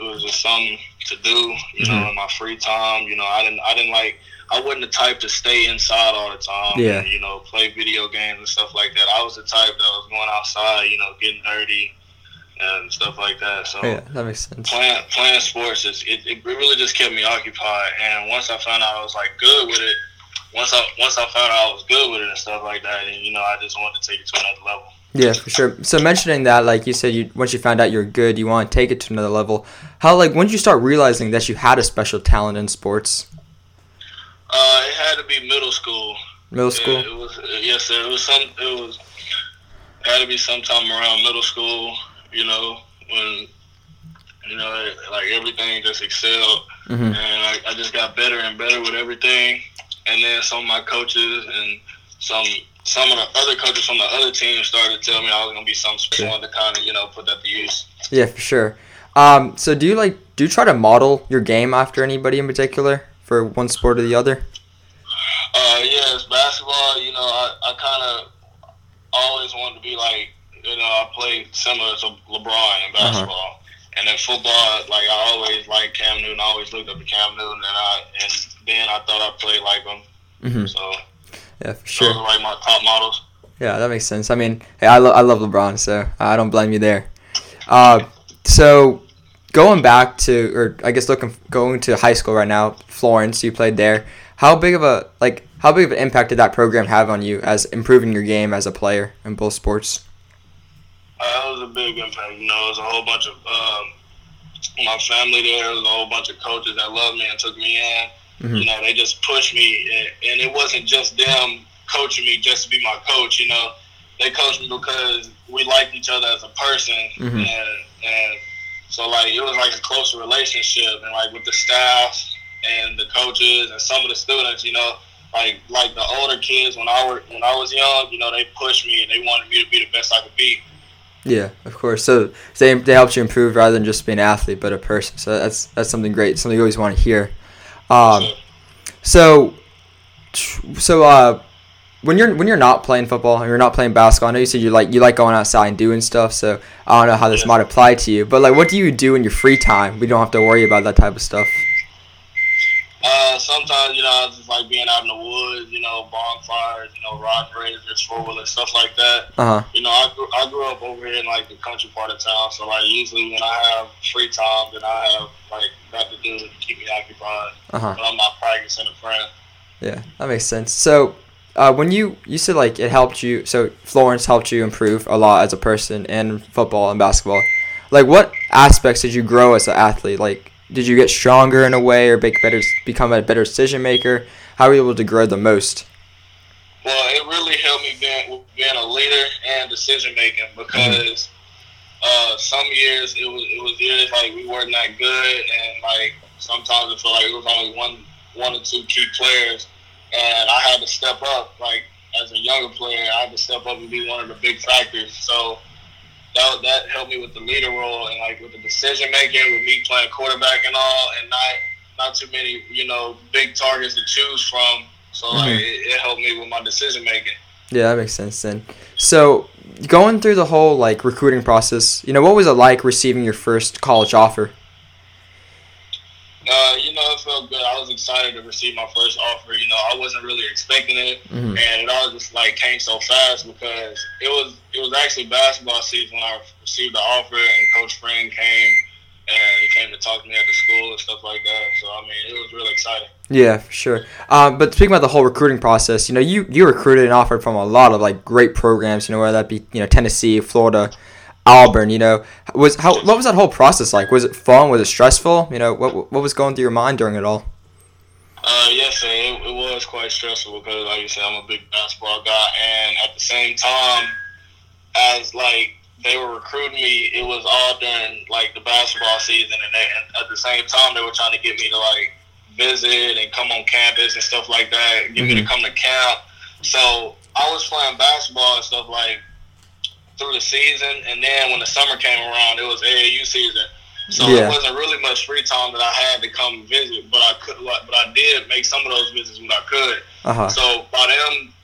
was just something to do, mm-hmm. In my free time. I wasn't the type to stay inside all the time. Yeah. And, play video games and stuff like that. I was the type that was going outside, getting dirty and stuff like that. So yeah, that makes sense. Playing sports, it really just kept me occupied. And once I found out I was good with it, once I found out I was good with it and stuff like that, and I just wanted to take it to another level. Yeah, for sure. So mentioning that, you said, once you found out you're good, you want to take it to another level. How when did you start realizing that you had a special talent in sports? It had to be middle school. Middle school. Yeah, it had to be sometime around middle school. When everything just excelled, mm-hmm. and I just got better and better with everything. And then some of my coaches and some of the other coaches from the other team started to tell me I was gonna be something special, to kind of put that to use. Yeah, for sure. So do you try to model your game after anybody in particular for one sport or the other? Yes, basketball. I kind of always wanted to be I played similar to LeBron in basketball. Uh-huh. And in football, I always liked Cam Newton. I always looked up to Cam Newton, and then I thought I played like him. Mm-hmm. So yeah, for sure. Those are my top models. Yeah, that makes sense. I mean, hey, I love LeBron, so I don't blame you there. So going back to, or I guess going to high school right now, Florence, you played there. How big of an impact did that program have on you as improving your game as a player in both sports? It was a big impact. It was a whole bunch of my family there. There was a whole bunch of coaches that loved me and took me in. Mm-hmm. They just pushed me, and it wasn't just them coaching me just to be my coach. They coached me because we liked each other as a person, mm-hmm. and so it was a closer relationship, and with the staff and the coaches and some of the students. Like the older kids when I was young, they pushed me and they wanted me to be the best I could be. Yeah, of course. So they helped you improve rather than just being an athlete, but a person. So that's something great, something you always want to hear. So when you're not playing football and you're not playing basketball, I know you said you like going outside and doing stuff. So I don't know how this might apply to you, but what do you do in your free time? We don't have to worry about that type of stuff. Sometimes I just like being out in the woods, bonfires, rod races, 4-wheelers, stuff like that. Uh-huh. I grew up over here in the country part of town, so usually when I have free time, then I have nothing to do to keep me occupied. Uh-huh. But I'm not practicing in front. Yeah, that makes sense. So when you said it helped you, so Florence helped you improve a lot as a person in football and basketball. What aspects did you grow as an athlete? Did you get stronger in a way, or become a better decision maker? How were you able to grow the most? Well, it really helped me being a leader and decision making, because some years it was years we weren't that good, and sometimes it felt it was only one or two key players, and I had to step up. As a younger player, I had to step up and be one of the big factors. So that that helped me with the leader role and like with the decision making, with me playing quarterback and all, and not too many, you know, big targets to choose from. So like it helped me with my decision making. Yeah, that makes sense then. So going through the whole like recruiting process, you know, what was it like receiving your first college offer? You know, it felt good. I was excited to receive my first offer. You know, I wasn't really expecting it, and it all just like came so fast because it was actually basketball season when I received the offer, and Coach Spring came and he came to talk to me at the school and stuff like that. So I mean, it was really exciting. Yeah, for sure. But speaking about the whole recruiting process, you know, you recruited and offered from a lot of like great programs. You know, whether that be, you know, Tennessee, Florida, Auburn, you know, what was that whole process like? Was it fun? Was it stressful? You know, what was going through your mind during it all? Yes, it was quite stressful because, like you said, I'm a big basketball guy, and at the same time as like they were recruiting me, it was all during like the basketball season, and at the same time they were trying to get me to like visit and come on campus and stuff like that, get me to come to camp. So I was playing basketball and stuff like through the season, and then when the summer came around, it was AAU season, so there wasn't really much free time that I had to come visit, but I did make some of those visits when I could. So by them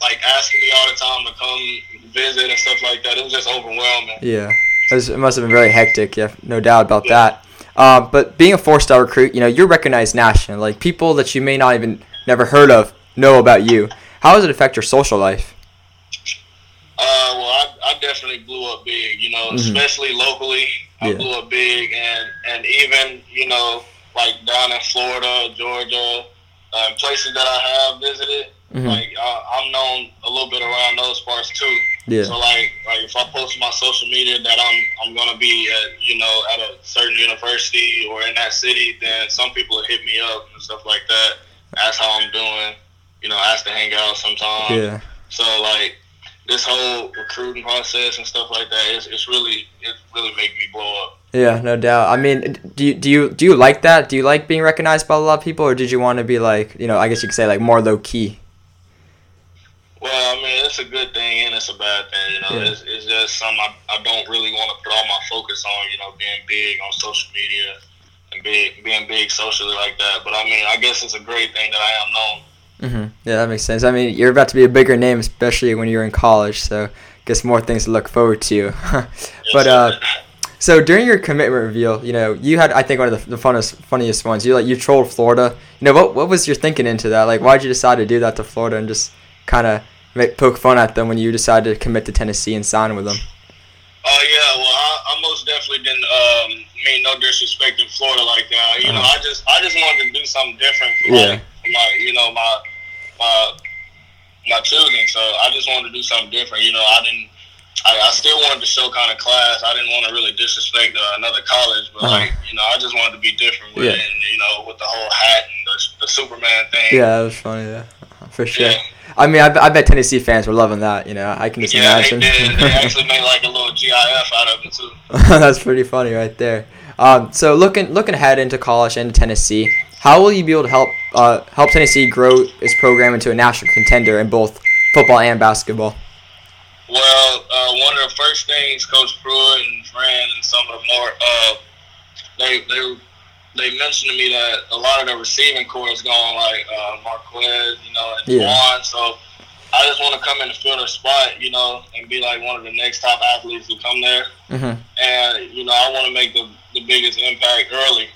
like asking me all the time to come visit and stuff like that, it was just overwhelming. It must have been very hectic. No doubt about that. But being a four-star recruit, you know, you're recognized nationally. Like people that you may not even never heard of know about you. How does it affect your social life? Well, I definitely blew up big, you know, especially locally. I blew up big, and even, you know, like down in Florida, Georgia, places that I have visited, like, I'm known a little bit around those parts, too. So, like if I post on my social media that I'm going to be, you know, at a certain university or in that city, then some people will hit me up and stuff like that, ask how I'm doing, you know, ask to hang out sometimes. So, like, this whole recruiting process and stuff like that, it's really making me blow up. Yeah, no doubt. I mean, do you like that? Do you like being recognized by a lot of people, or did you want to be like, you know, I guess you could say like more low key? Well, I mean, it's a good thing and it's a bad thing. You know, it's just something I don't really want to put all my focus on. You know, being big on social media and being big socially like that. But I mean, I guess it's a great thing that I am known. Yeah, that makes sense. I mean, you're about to be a bigger name, especially when you're in college, so I guess more things to look forward to. But so during your commitment reveal, you know, you had, I think, one of the funniest ones. You trolled Florida. You know, what was your thinking into that? Like, why'd you decide to do that to Florida and just kind of poke fun at them when you decided to commit to Tennessee and sign with them? I most definitely didn't mean no disrespect in Florida like that. You know, I just wanted to do something different for my choosing. So I just wanted to do something different. You know, I still wanted to show kind of class. I didn't want to really disrespect another college, but like, you know, I just wanted to be different with it, and, you know, with the whole hat and the Superman thing. Yeah, that was funny. Yeah, for sure. Yeah. I mean, I bet Tennessee fans were loving that, you know. I can just imagine. Yeah, they did. They actually made, like, a little GIF out of it, too. That's pretty funny right there. So looking ahead into college and Tennessee, how will you be able to help Tennessee grow its program into a national contender in both football and basketball? Well, one of the first things Coach Pruitt and Fran and some of the more they mentioned to me that a lot of the receiving core is going like Marquez, you know, and Juan. So I just want to come in and fill their spot, you know, and be like one of the next top athletes who come there. And, you know, I want to make the biggest impact early.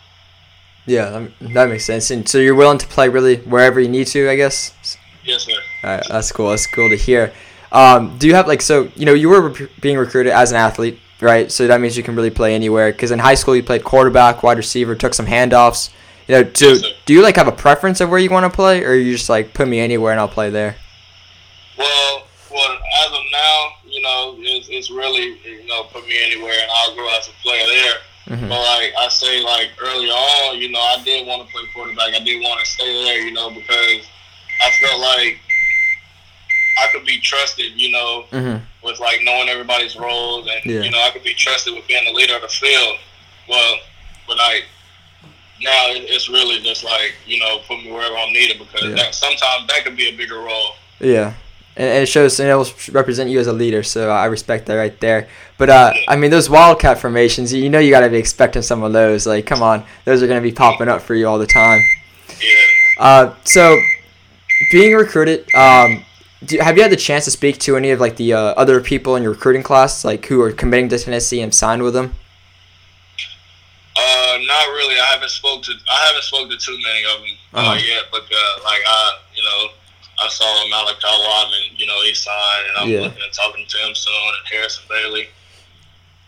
Yeah, that makes sense. And so you're willing to play really wherever you need to, I guess? Yes, sir. All right, that's cool. That's cool to hear. Do you have like, so, you know, you were being recruited as an athlete, right? So that means you can really play anywhere, because in high school you played quarterback, wide receiver, took some handoffs. You know, do you like have a preference of where you want to play, or are you just like, put me anywhere and I'll play there? Well, as of now, you know, it's really, you know, put me anywhere and I'll grow as a player there. But like I say, like early on, you know, I did want to play quarterback. I did want to stay there, you know, because I felt like I could be trusted, you know, with like knowing everybody's roles, and you know, I could be trusted with being the leader of the field. Well, but like now it's really just like, you know, put me wherever I'm needed, because sometimes that could be a bigger role. Yeah, And it shows, and it will represent you as a leader. So I respect that right there. But, I mean, those wildcat formations, you know you got to be expecting some of those. Like, come on. Those are going to be popping up for you all the time. Yeah. So being recruited, have you had the chance to speak to any of, like, the other people in your recruiting class, like, who are committing to Tennessee and signed with them? Not really. I haven't spoke to too many of them yet, but, I saw Malachi Rodman, he signed, and I'm looking at talking to him soon, and Harrison Bailey.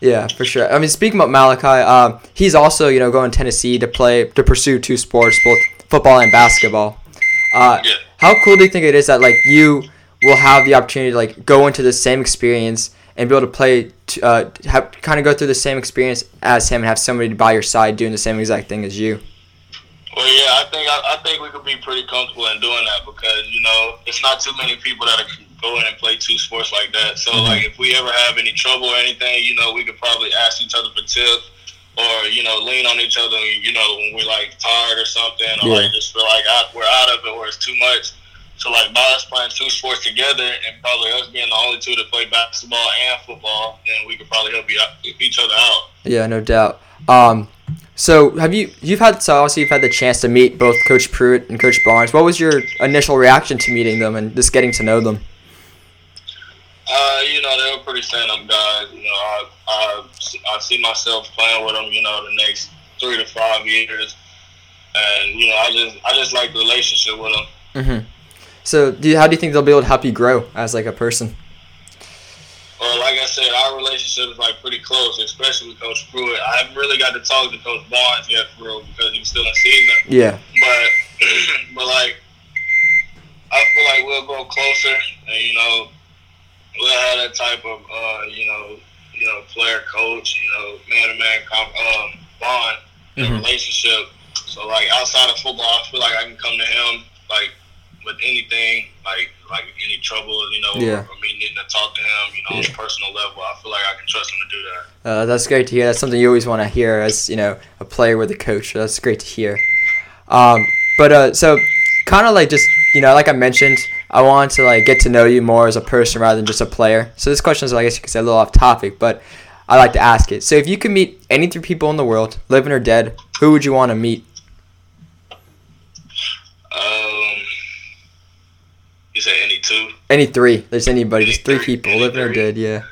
Yeah, for sure. I mean, speaking about Malachi, he's also, going to Tennessee to pursue two sports, both football and basketball. How cool do you think it is that, like, you will have the opportunity to, like, go into the same experience and be able to play, kind of go through the same experience as him and have somebody by your side doing the same exact thing as you? Well, yeah, I think we could be pretty comfortable in doing that because, it's not too many people that go in and play two sports like that. So, like, if we ever have any trouble or anything, we could probably ask each other for tips or, lean on each other, when we're, like, tired or something or, like, just feel like we're out of it or it's too much. So, like, by us playing two sports together and probably us being the only two to play basketball and football, then we could probably help each other out. Yeah, no doubt. So you've had the chance to meet both Coach Pruitt and Coach Barnes. What was your initial reaction to meeting them and just getting to know them? They were pretty stand-up guys. I see myself playing with them, the next 3 to 5 years, and I just like the relationship with them. Mm-hmm. So how do you think they'll be able to help you grow as like a person? Well, like I said, our relationship is, like, pretty close, especially with Coach Pruitt. I haven't really got to talk to Coach Barnes yet, for real, because he's still in season. Yeah. But like, I feel like we'll go closer, and, we'll have that type of, player-coach, man-to-man bond relationship. So, like, outside of football, I feel like I can come to him, like, with anything, like any trouble, or me needing to talk to him, on a personal level, I feel like I can trust him to do that. That's great to hear. That's something you always want to hear as, a player with a coach. That's great to hear. So kind of like just, like I mentioned, I want to, like, get to know you more as a person rather than just a player. So this question is, I guess you could say, a little off topic, but I like to ask it. So if you could meet any three people in the world, living or dead, who would you want to meet? You said any two? Any three. There's anybody. Just three people, living or dead, yeah.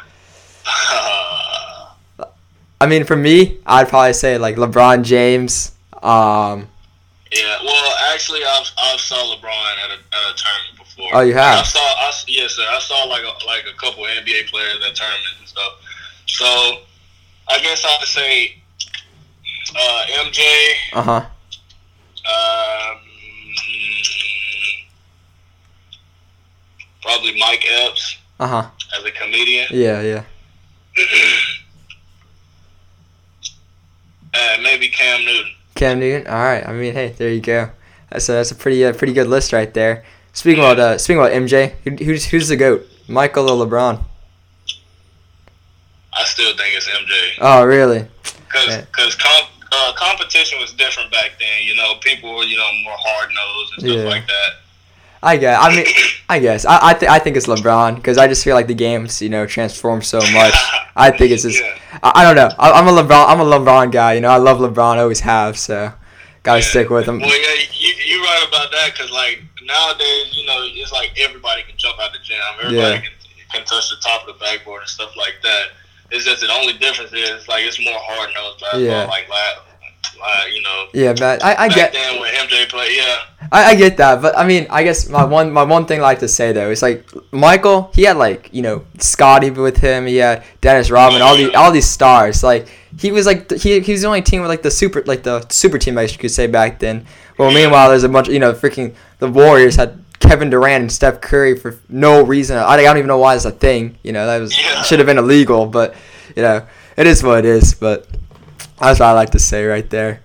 I mean, for me, I'd probably say, like, LeBron James. Yeah, well, actually, I've saw LeBron at a tournament before. Oh, you have? I saw, like a couple NBA players at tournaments and stuff. So, I guess I would say MJ. Probably Mike Epps as a comedian. Yeah. And maybe Cam Newton. Cam Newton. All right. I mean, hey, there you go. That's a pretty good list right there. Speaking about MJ, who's the GOAT? Michael or LeBron? I still think it's MJ. Oh, really? Because competition was different back then. People were more hard nosed and stuff like that. I guess. I think it's LeBron because I just feel like the game's, transformed so much. I think it's just I don't know. I'm a LeBron guy. I love LeBron. I always have. So gotta stick with him. Well, yeah, you're right about that because like nowadays, it's like everybody can jump out the gym. Everybody can touch the top of the backboard and stuff like that. It's just the only difference is like it's more hard nosed basketball. Yeah. Yeah, man. I get. Back then when MJ played, I get that, but I mean, I guess my one thing I like to say though is like Michael. He had like Scottie with him. He had Dennis Rodman. All these stars. Like he was like he was the only team with like the super team I could say back then. Well, meanwhile, there's a bunch. Freaking the Warriors had Kevin Durant and Steph Curry for no reason. I don't even know why it's a thing. That was should have been illegal, but it is what it is. But. That's what I like to say right there.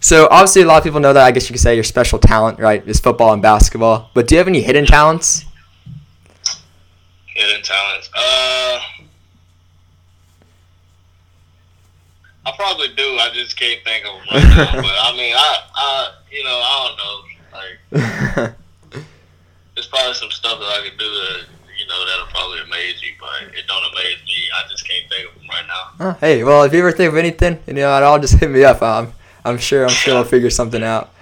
So obviously a lot of people know that I guess you could say your special talent, right, is football and basketball. But do you have any hidden talents? Hidden talents? I probably do. I just can't think of them right now. But I mean, I don't know. Like, it's probably probably some stuff that I could do that, you know, that'll probably amaze you, but it don't amaze me. I just can't think of them right now. Oh, hey, well, if you ever think of anything, you know, at all, just hit me up. I'm sure I'll figure something out.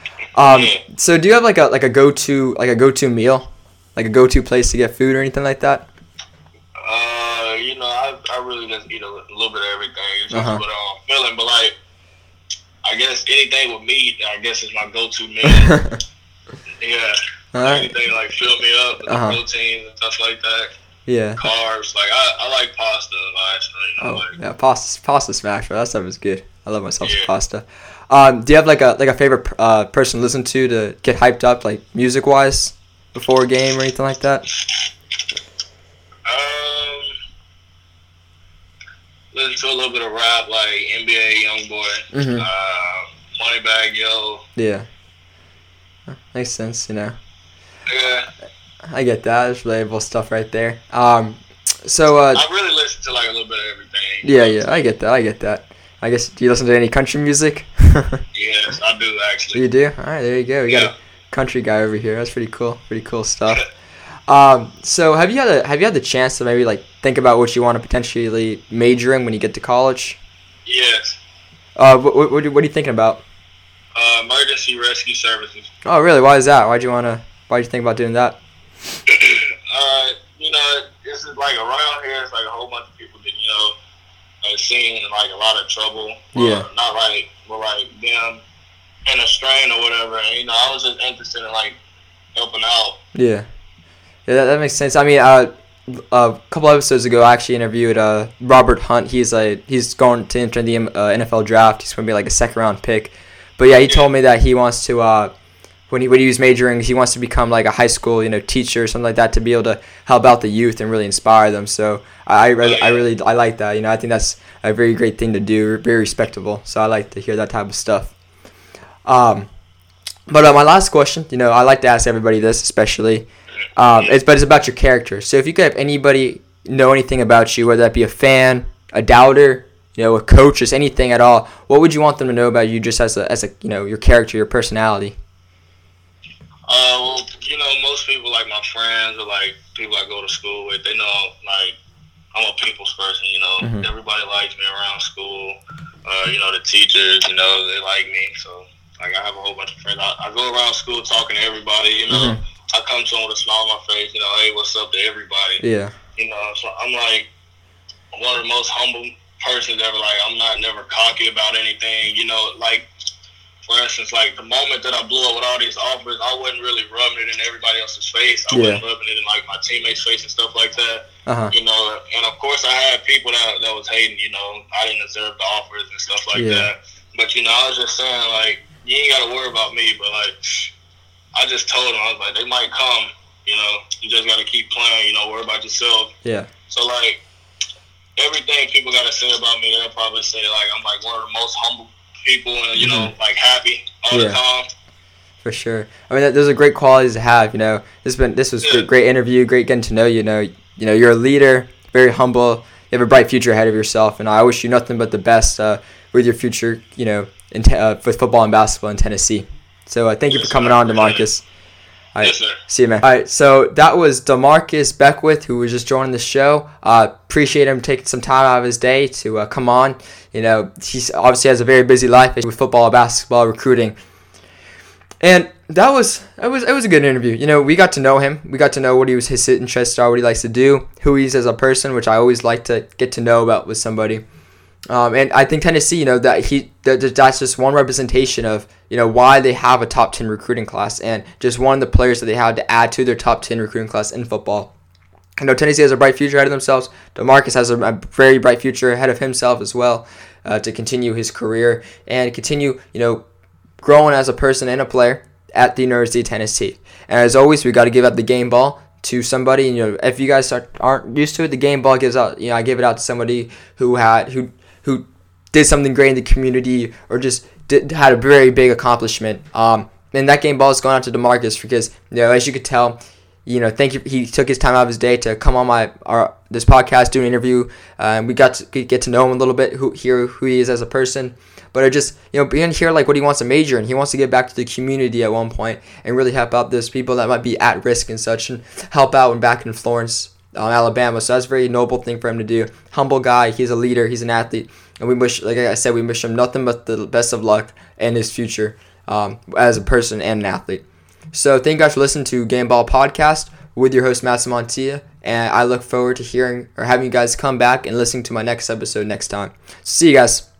So do you have like a go-to meal, like a go-to place to get food or anything like that? You know, I really just eat a little bit of everything. It's just what I'm feeling, but like, I guess anything with meat, I guess is my go-to meal. Yeah. All right. Anything like fill me up with the proteins and stuff like that. Yeah. Carbs, like I like pasta actually. You know, yeah, pasta smash, bro. That stuff is good. I love myself some pasta. Do you have like a favorite person to listen to get hyped up, like music wise, before a game or anything like that? Listen to a little bit of rap, like NBA Youngboy, Moneybagg Yo. Yeah. Makes sense, you know. Yeah. I get that. It's relatable stuff right there. I really listen to like a little bit of everything. Yeah, yeah. I get that. I guess, do you listen to any country music? Yes, I do, actually. You do? All right, there you go. We got a country guy over here. That's pretty cool. Pretty cool stuff. So have you had the chance to maybe like think about what you want to potentially major in when you get to college? Yes. What are you thinking about? Emergency rescue services. Oh, really? Why is that? Why'd you think about doing that? You know, this is like around here. It's like a whole bunch of people that, you know, are seeing like a lot of trouble. Yeah. Not like, but like them in a strain or whatever. And, you know, I was just interested in like helping out. Yeah. Yeah, that makes sense. I mean, a couple episodes ago, I actually interviewed Robert Hunt. He's going to enter the NFL draft. He's going to be like a second-round pick. But yeah, he told me that he wants to, when he was majoring, he wants to become like a high school, you know, teacher or something like that to be able to help out the youth and really inspire them. So I really like that. You know, I think that's a very great thing to do, very respectable. So I like to hear that type of stuff. But my last question, you know, I like to ask everybody this, especially. It's about your character. So if you could have anybody know anything about you, whether that be a fan, a doubter, you know, a coach, just anything at all, what would you want them to know about you, just as a you know, your character, your personality? Well, you know, most people like my friends or like people I go to school with, they know like I'm a people's person. You know, everybody likes me around school. You know, the teachers, you know, they like me. So like I have a whole bunch of friends. I go around school talking to everybody. You know. I come to him with a smile on my face, you know, hey, what's up to everybody? Yeah. You know, so I'm like one of the most humble persons ever. Like, I'm not never cocky about anything, you know, like, for instance, like the moment that I blew up with all these offers, I wasn't really rubbing it in everybody else's face. I wasn't rubbing it in like my teammates' face and stuff like that. You know, and of course I had people that was hating, you know, I didn't deserve the offers and stuff like that. But, you know, I was just saying, like, you ain't got to worry about me, but like, I just told them, I was like, they might come, you know, you just got to keep playing, you know, worry about yourself. Yeah. So, like, everything people got to say about me, they'll probably say, like, I'm, like, one of the most humble people and, you know, like, happy all the time. For sure. I mean, those are great qualities to have, you know. This was a great interview, great getting to know you, you know. You know, you're a leader, very humble, you have a bright future ahead of yourself, and I wish you nothing but the best with your future, you know, with football and basketball in Tennessee. So thank you for coming on, DeMarcus. All right, see you, man. All right, so that was DeMarcus Beckwith, who was just joining the show. Appreciate him taking some time out of his day to come on. You know, he obviously has a very busy life with football, basketball, recruiting. And it was a good interview. You know, we got to know him. We got to know his interests are, what he likes to do, who he is as a person, which I always like to get to know about with somebody. And I think Tennessee, you know, that's just one representation of, you know, why they have a top 10 recruiting class and just one of the players that they had to add to their top 10 recruiting class in football. You know, Tennessee has a bright future ahead of themselves. DeMarcus has a very bright future ahead of himself as well to continue his career and continue, you know, growing as a person and a player at the University of Tennessee. And as always, we got to give up the game ball to somebody. And, you know, if you guys aren't used to it, the game ball gives out, you know, I give it out to somebody who did something great in the community or just had a very big accomplishment. And that game ball is going out to DeMarcus because, you know, as you could tell, you know, thank you. He took his time out of his day to come on this podcast, do an interview, and we got to get to know him a little bit, who he is as a person. But I just, you know, being here, like what he wants to major in. He wants to get back to the community at one point and really help out those people that might be at risk and such, and help out and back in Florence, Alabama. So that's a very noble thing for him to do. Humble guy. He's a leader. He's an athlete, and we wish, like I said, we wish him nothing but the best of luck and his future as a person and an athlete. So thank you guys for listening to Game Ball Podcast with your host, Matt Montilla, and I look forward to hearing or having you guys come back and listening to my next episode next time. See you guys.